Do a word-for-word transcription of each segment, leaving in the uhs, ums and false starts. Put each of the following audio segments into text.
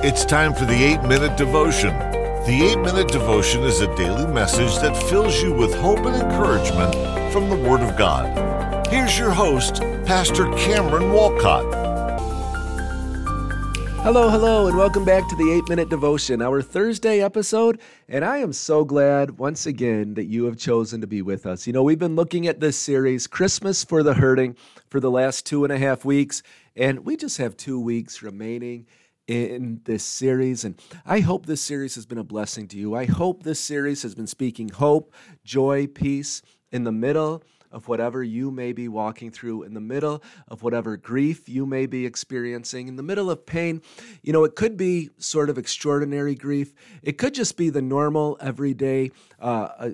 It's time for the eight-Minute Devotion. The eight-Minute Devotion is a daily message that fills you with hope and encouragement from the Word of God. Here's your host, Pastor Cameron Walcott. Hello, hello, and welcome back to the eight-Minute Devotion, our Thursday episode, and I am so glad, once again, that you have chosen to be with us. You know, we've been looking at this series, Christmas for the Hurting, for the last two and a half weeks, and we just have two weeks remaining in this series, and I hope this series has been a blessing to you. I hope this series has been speaking hope, joy, peace in the middle of whatever you may be walking through, in the middle of whatever grief you may be experiencing, in the middle of pain. You know, it could be sort of extraordinary grief. It could just be the normal, everyday uh,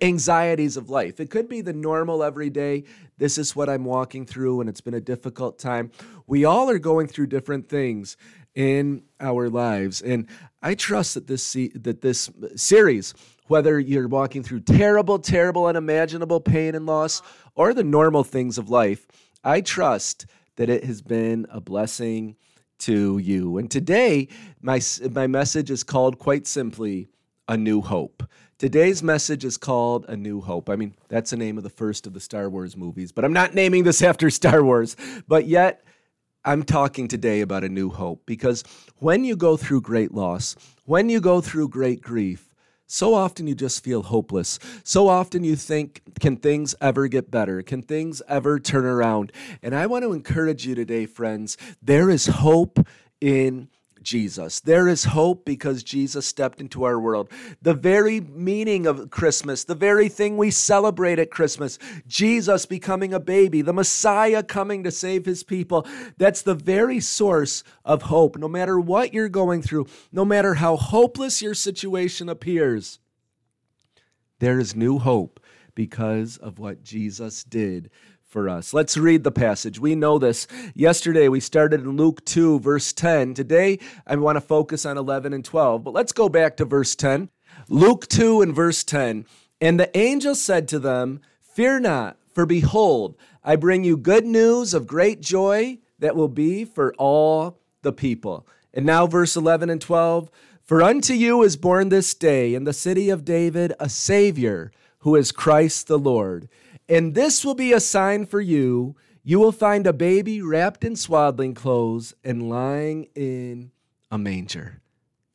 anxieties of life. It could be the normal, everyday, this is what I'm walking through, and it's been a difficult time. We all are going through different things in our lives. And I trust that this se- that this series, whether you're walking through terrible, terrible, unimaginable pain and loss, or the normal things of life, I trust that it has been a blessing to you. And today, my my message is called, quite simply, A New Hope. Today's message is called A New Hope. I mean, that's the name of the first of the Star Wars movies, but I'm not naming this after Star Wars, but yet, I'm talking today about a new hope, because when you go through great loss, when you go through great grief, so often you just feel hopeless. So often you think, can things ever get better? Can things ever turn around? And I want to encourage you today, friends, there is hope in Jesus. There is hope because Jesus stepped into our world. The very meaning of Christmas, the very thing we celebrate at Christmas, Jesus becoming a baby, the Messiah coming to save his people, that's the very source of hope. No matter what you're going through, no matter how hopeless your situation appears, there is new hope because of what Jesus did for us. Let's read the passage. We know this. Yesterday, we started in Luke two, verse ten. Today, I want to focus on eleven and twelve, but let's go back to verse ten. Luke two and verse ten. And the angel said to them, "Fear not, for behold, I bring you good news of great joy that will be for all the people." And now verse eleven and twelve. "For unto you is born this day in the city of David a Savior, who is Christ the Lord. And this will be a sign for you. You will find a baby wrapped in swaddling clothes and lying in a manger."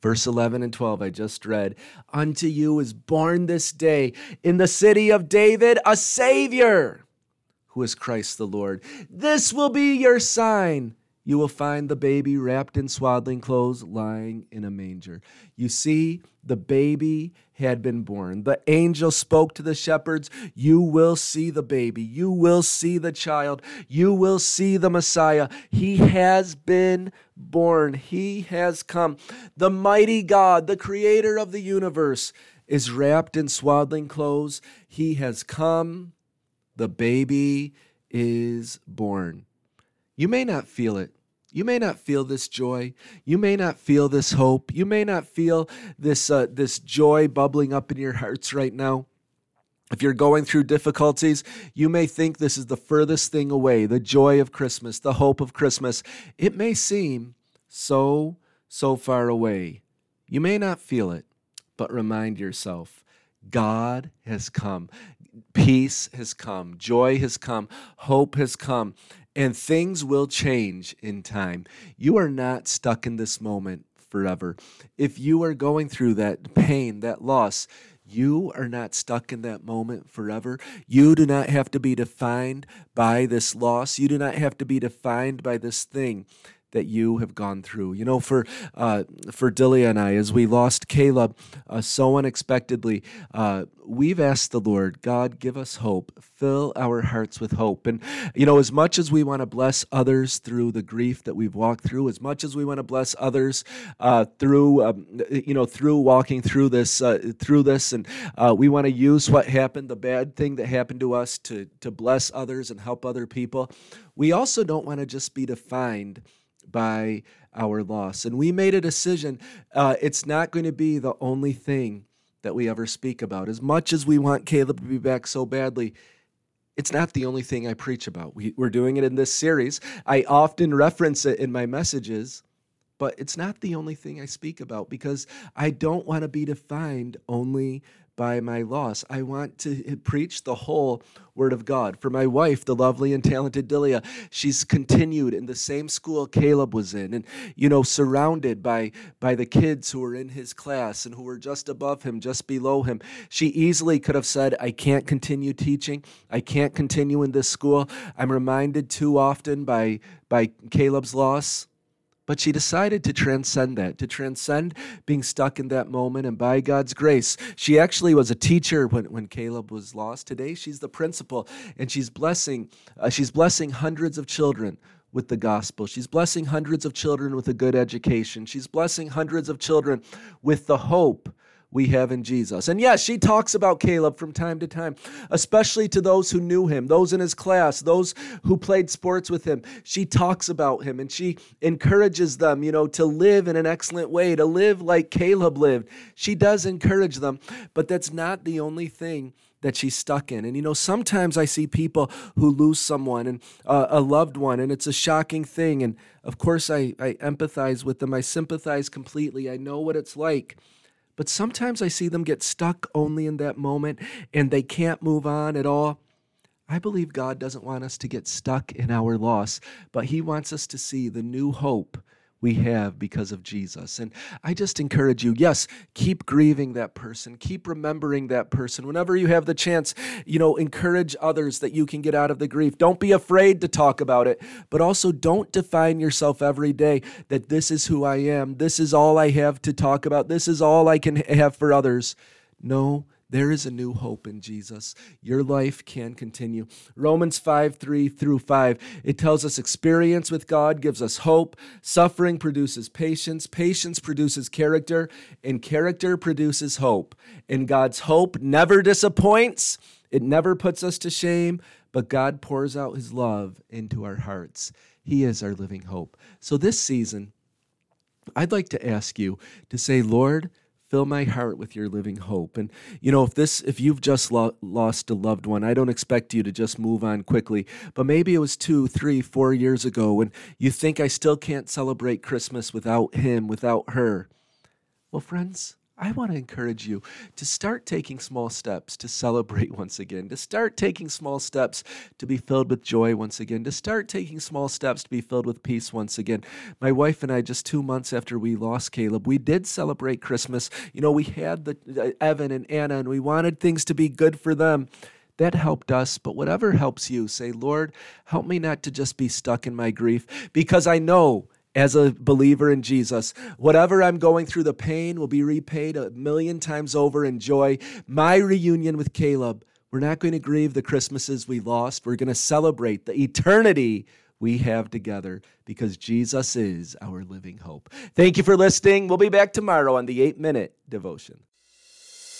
Verse eleven and twelve, I just read. Unto you is born this day in the city of David a Savior, who is Christ the Lord. This will be your sign. You will find the baby wrapped in swaddling clothes, lying in a manger. You see, the baby had been born. The angel spoke to the shepherds, "You will see the baby. You will see the child. You will see the Messiah. He has been born. He has come. The mighty God, the creator of the universe, is wrapped in swaddling clothes. He has come. The baby is born." You may not feel it. You may not feel this joy. You may not feel this hope. You may not feel this uh, this joy bubbling up in your hearts right now. If you're going through difficulties, you may think this is the furthest thing away, the joy of Christmas, the hope of Christmas. It may seem so, so far away. You may not feel it, but remind yourself, God has come. Peace has come. Joy has come. Hope has come. And things will change in time. You are not stuck in this moment forever. If you are going through that pain, that loss, you are not stuck in that moment forever. You do not have to be defined by this loss. You do not have to be defined by this thing that you have gone through. You know, for uh, for Dilia and I, as we lost Caleb uh, so unexpectedly, uh, we've asked the Lord, "God, give us hope. Fill our hearts with hope." And, you know, as much as we want to bless others through the grief that we've walked through, as much as we want to bless others uh, through, um, you know, through walking through this, uh, through this, and uh, we want to use what happened, the bad thing that happened to us, to to bless others and help other people, we also don't want to just be defined by our loss. And we made a decision. Uh, it's not going to be the only thing that we ever speak about. As much as we want Caleb to be back so badly, it's not the only thing I preach about. We, we're doing it in this series. I often reference it in my messages, But it's not the only thing I speak about, because I don't want to be defined only by my loss. I want to preach the whole Word of God. For my wife, the lovely and talented Dilia, she's continued in the same school Caleb was in, and, you know, surrounded by, by the kids who were in his class and who were just above him, just below him. She easily could have said, I can't continue teaching. I can't continue in this school. I'm reminded too often by, by Caleb's loss. But she decided to transcend that, to transcend being stuck in that moment. And by God's grace, she actually was a teacher when, when Caleb was lost. Today, she's the principal, and she's blessing, uh, she's blessing hundreds of children with the gospel. She's blessing hundreds of children with a good education. She's blessing hundreds of children with the hope we have in Jesus. And yes, she talks about Caleb from time to time, especially to those who knew him, those in his class, those who played sports with him. She talks about him, and she encourages them, you know, to live in an excellent way, to live like Caleb lived. She does encourage them, but that's not the only thing that she's stuck in. And, you know, sometimes I see people who lose someone, and uh, a loved one, and it's a shocking thing. And of course, I, I empathize with them. I sympathize completely. I know what it's like. But sometimes I see them get stuck only in that moment, and they can't move on at all. I believe God doesn't want us to get stuck in our loss, but He wants us to see the new hope we have because of Jesus. And I just encourage you, yes, keep grieving that person. Keep remembering that person. Whenever you have the chance, you know, encourage others that you can get out of the grief. Don't be afraid to talk about it, but also don't define yourself every day that this is who I am. This is all I have to talk about. This is all I can have for others. No, there is a new hope in Jesus. Your life can continue. Romans five, three through five, it tells us experience with God gives us hope. Suffering produces patience. Patience produces character. And character produces hope. And God's hope never disappoints. It never puts us to shame. But God pours out His love into our hearts. He is our living hope. So this season, I'd like to ask you to say, Lord, fill my heart with your living hope. And, you know, if this, if you've just lo- lost a loved one, I don't expect you to just move on quickly, but maybe it was two, three, four years ago, and you think, I still can't celebrate Christmas without him, without her. Well, friends, I want to encourage you to start taking small steps to celebrate once again, to start taking small steps to be filled with joy once again, to start taking small steps to be filled with peace once again. My wife and I, just two months after we lost Caleb, we did celebrate Christmas. You know, we had the uh, Evan and Anna, and we wanted things to be good for them. That helped us, but whatever helps you, say, Lord, help me not to just be stuck in my grief, because I know, as a believer in Jesus, whatever I'm going through, the pain will be repaid a million times over in joy. My reunion with Caleb, we're not going to grieve the Christmases we lost. We're going to celebrate the eternity we have together, because Jesus is our living hope. Thank you for listening. We'll be back tomorrow on the eight-Minute Devotion.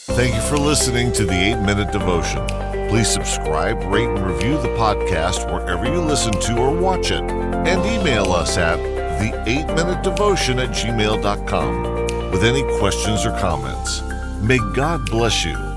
Thank you for listening to the eight-Minute Devotion. Please subscribe, rate, and review the podcast wherever you listen to or watch it, and email us at the eight-minute devotion at gmail dot com with any questions or comments. May God bless you.